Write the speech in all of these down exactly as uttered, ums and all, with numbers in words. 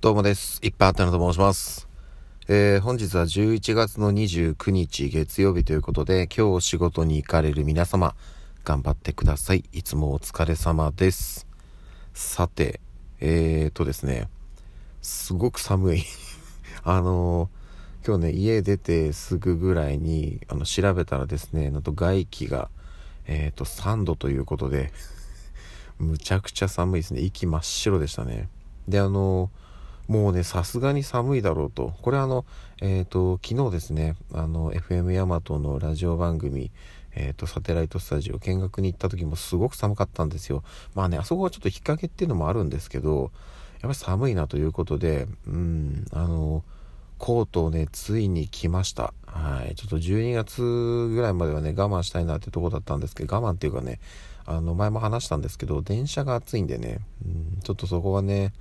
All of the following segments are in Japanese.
どうもです。いっぱいあったなと申します。えー、本日はじゅういちがつのにじゅうくにち月曜日ということで、今日仕事に行かれる皆様、頑張ってください。いつもお疲れ様です。さて、えーとですね、すごく寒い。あのー、今日ね、家出てすぐぐらいに、あの、調べたらですね、なんと外気が、えーと、さんどということで、むちゃくちゃ寒いですね。息真っ白でしたね。で、あのー、もうね、さすがに寒いだろうと。これあの、えっと、昨日ですね、あの、エフエム ヤマトのラジオ番組、えっと、サテライトスタジオ見学に行った時もすごく寒かったんですよ。まあね、あそこはちょっと日陰っていうのもあるんですけど、やっぱり寒いなということで、うん、あの、コートをね、ついに着ました。はい。ちょっとじゅうにがつぐらいまではね、我慢したいなってとこだったんですけど、我慢っていうかね、あの、前も話したんですけど、電車が暑いんでね、うん、ちょっとそこはね、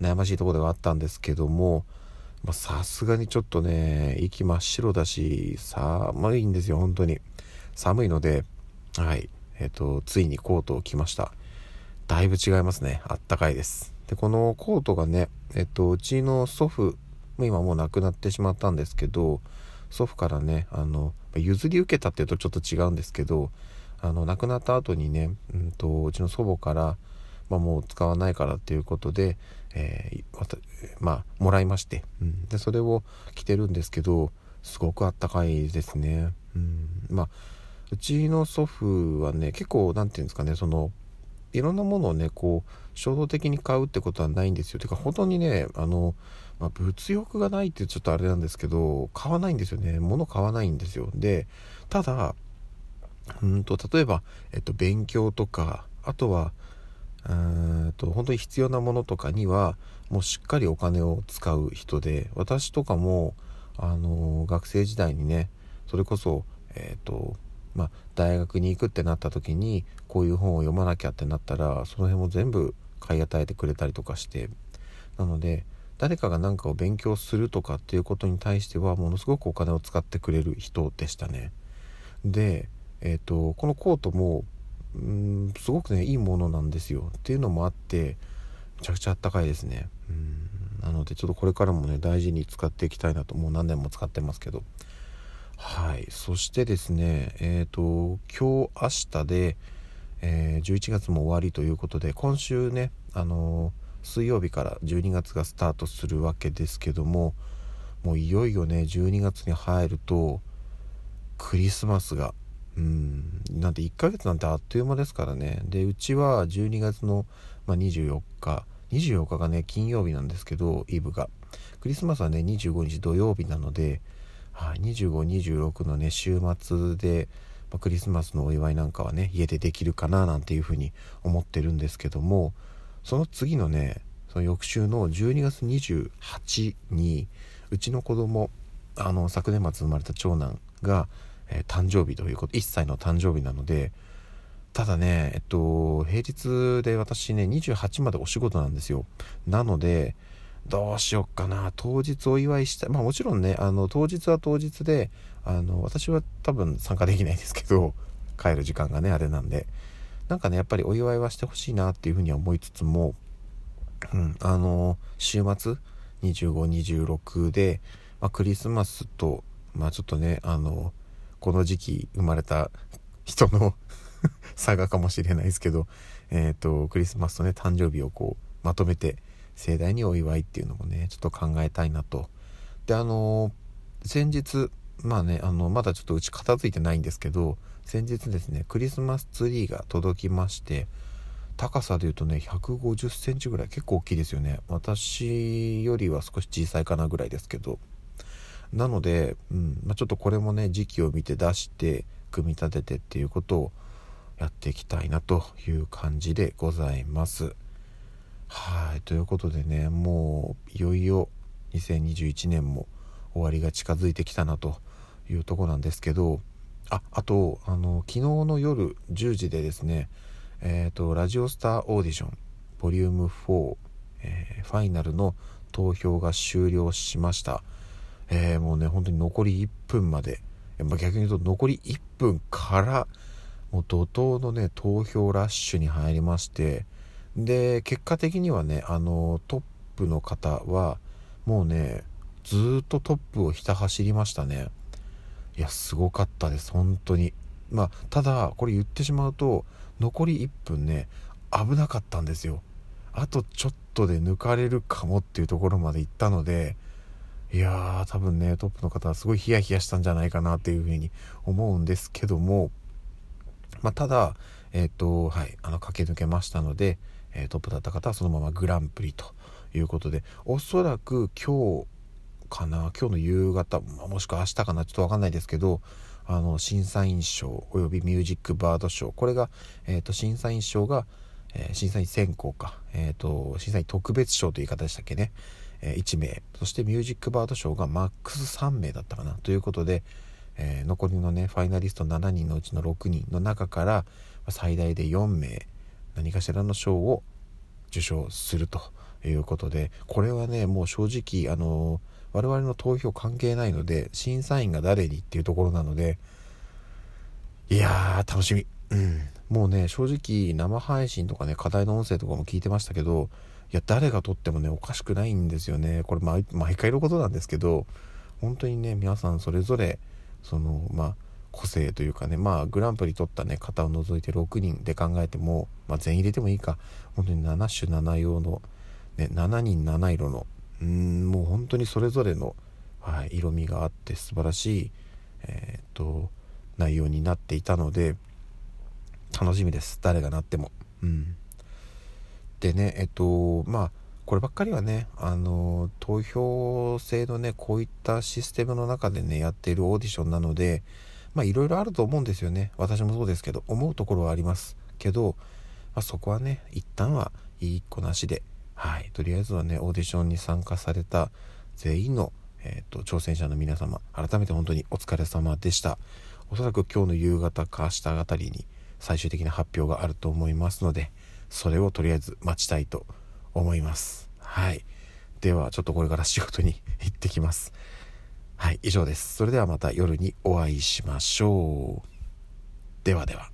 悩ましいところではあったんですけども、さすがにちょっとね、息真っ白だし寒いんですよ。本当に寒いので、はい、えっとついにコートを着ました。だいぶ違いますね。あったかいです。で、このコートがね、えっとうちの祖父も今もう亡くなってしまったんですけど、祖父からね、あの譲り受けたっていうとちょっと違うんですけど、あの亡くなった後にね、うんとうちの祖母からまあ、もう使わないからっていうことで、えー、また、まあ、もらいまして、うん、でそれを着てるんですけど、すごくあったかいですね。うん、まあうちの祖父はね、結構なんていうんですかね、そのいろんなものをね、こう衝動的に買うってことはないんですよ。てか本当にね、あの、まあ、物欲がないってちょっとあれなんですけど、買わないんですよね。物買わないんですよ。で、ただうんと例えば、えっと、勉強とか、あとはえと本当に必要なものとかにはもうしっかりお金を使う人で、私とかも、あのー、学生時代にね、それこそ、えーとまあ、大学に行くってなった時にこういう本を読まなきゃってなったら、その辺も全部買い与えてくれたりとかして、なので誰かが何かを勉強するとかっていうことに対してはものすごくお金を使ってくれる人でしたね。で、えーと、このコートもうんすごくね、いいものなんですよ。っていうのもあってめちゃくちゃあったかいですね。うんなのでちょっとこれからもね、大事に使っていきたいなと。もう何年も使ってますけど、はい。そしてですね、えっと今日明日で、えー、じゅういちがつも終わりということで、今週ね、あのー、水曜日からじゅうにがつがスタートするわけですけども、もういよいよね、じゅうにがつに入るとクリスマスが、うんなんていっかげつなんてあっという間ですからね。で、うちはじゅうにがつのにじゅうよっかにじゅうよっかがね、金曜日なんですけど、イブがクリスマスはねにじゅうごにち土曜日なので、はあ、にじゅうご、にじゅうろくのね週末で、まあ、クリスマスのお祝いなんかはね家でできるかななんていうふうに思ってるんですけども、その次のね、その翌週のじゅうにがつにじゅうはちにちにうちの子供、あの昨年末生まれた長男が誕生日ということ、いっさいの誕生日なので、ただね、えっと平日で私ねにじゅうはちまでお仕事なんですよ。なのでどうしよっかな、当日お祝いしたい。まあもちろんね、あの当日は当日で、あの私は多分参加できないですけど、帰る時間がねあれなんで、なんかねやっぱりお祝いはしてほしいなっていうふうには思いつつも、うん、あの週末にじゅうご、にじゅうろくで、まあ、クリスマスと、まあちょっとね、あのこの時期生まれた人の差がかもしれないですけど、えーと、クリスマスとね誕生日をこうまとめて盛大にお祝いっていうのもね、ちょっと考えたいなと。で、あのー、先日まあね、あのまだちょっとうち片付いてないんですけど、先日ですねクリスマスツリーが届きまして、高さでいうとねひゃくごじゅっセンチぐらい、結構大きいですよね。私よりは少し小さいかなぐらいですけど、なので、うんまあ、ちょっとこれもね時期を見て出して組み立ててっていうことをやっていきたいなという感じでございます。はい。ということでね、もういよいよにせんにじゅういちねんも終わりが近づいてきたなというとこなんですけど、ああとあの昨日の夜じゅうじでですね、えーと、ラジオスターオーディションボリュームよん、えー、ファイナルの投票が終了しました。えー、もうね本当に残りいっぷんまで、まあ、逆に言うと残りいっぷんからもう怒涛のね投票ラッシュに入りまして、で結果的にはね、あのトップの方はもうねずっとトップをひた走りましたね。いやすごかったです本当に。まあただこれ言ってしまうと残りいっぷんね危なかったんですよ。あとちょっとで抜かれるかもっていうところまで行ったので、いやー多分ねトップの方はすごいヒヤヒヤしたんじゃないかなっていうふうに思うんですけども、まあただえっとはいあの駆け抜けましたので、えー、トップだった方はそのままグランプリということで、おそらく今日かな今日の夕方、まあ、もしくは明日かなちょっと分かんないですけど、あの審査員賞およびミュージックバード賞、これが、えー、と審査員賞が、えー、審査員選考か、えー、と審査員特別賞という言い方でしたっけね、えー、いちめい、そしてミュージックバード賞がマックスさんめいだったかなということで、えー、残りのねファイナリストしちにんのうちのろくにんの中から最大でよんめい何かしらの賞を受賞するということで、これはねもう正直あのー我々の投票関係ないので、審査員が誰にっていうところなので、いやー楽しみ、うん、もうね正直生配信とかね課題の音声とかも聞いてましたけど、いや誰が撮ってもねおかしくないんですよね。これ毎回のことなんですけど、本当にね皆さんそれぞれそのまあ個性というかね、まあグランプリ取ったね方を除いてろくにんで考えても、まあ全員入れてもいいか、本当になな種なな用の、ね、しちにんなな色の、うーんもう本当にそれぞれの、はい、色味があって素晴らしい、えー、っと内容になっていたので楽しみです、誰がなっても、うん、でねえっとまあこればっかりはねあの投票制のねこういったシステムの中でねやっているオーディションなので、まあいろいろあると思うんですよね。私もそうですけど思うところはありますけど、まあ、そこはね一旦はいいっこなしで、はい、とりあえずはねオーディションに参加された全員の、えー、と挑戦者の皆様、改めて本当にお疲れ様でした。おそらく今日の夕方か明日あたりに最終的な発表があると思いますので、それをとりあえず待ちたいと思います。はい、ではちょっとこれから仕事に行ってきます。はい、以上です。それではまた夜にお会いしましょう。ではでは。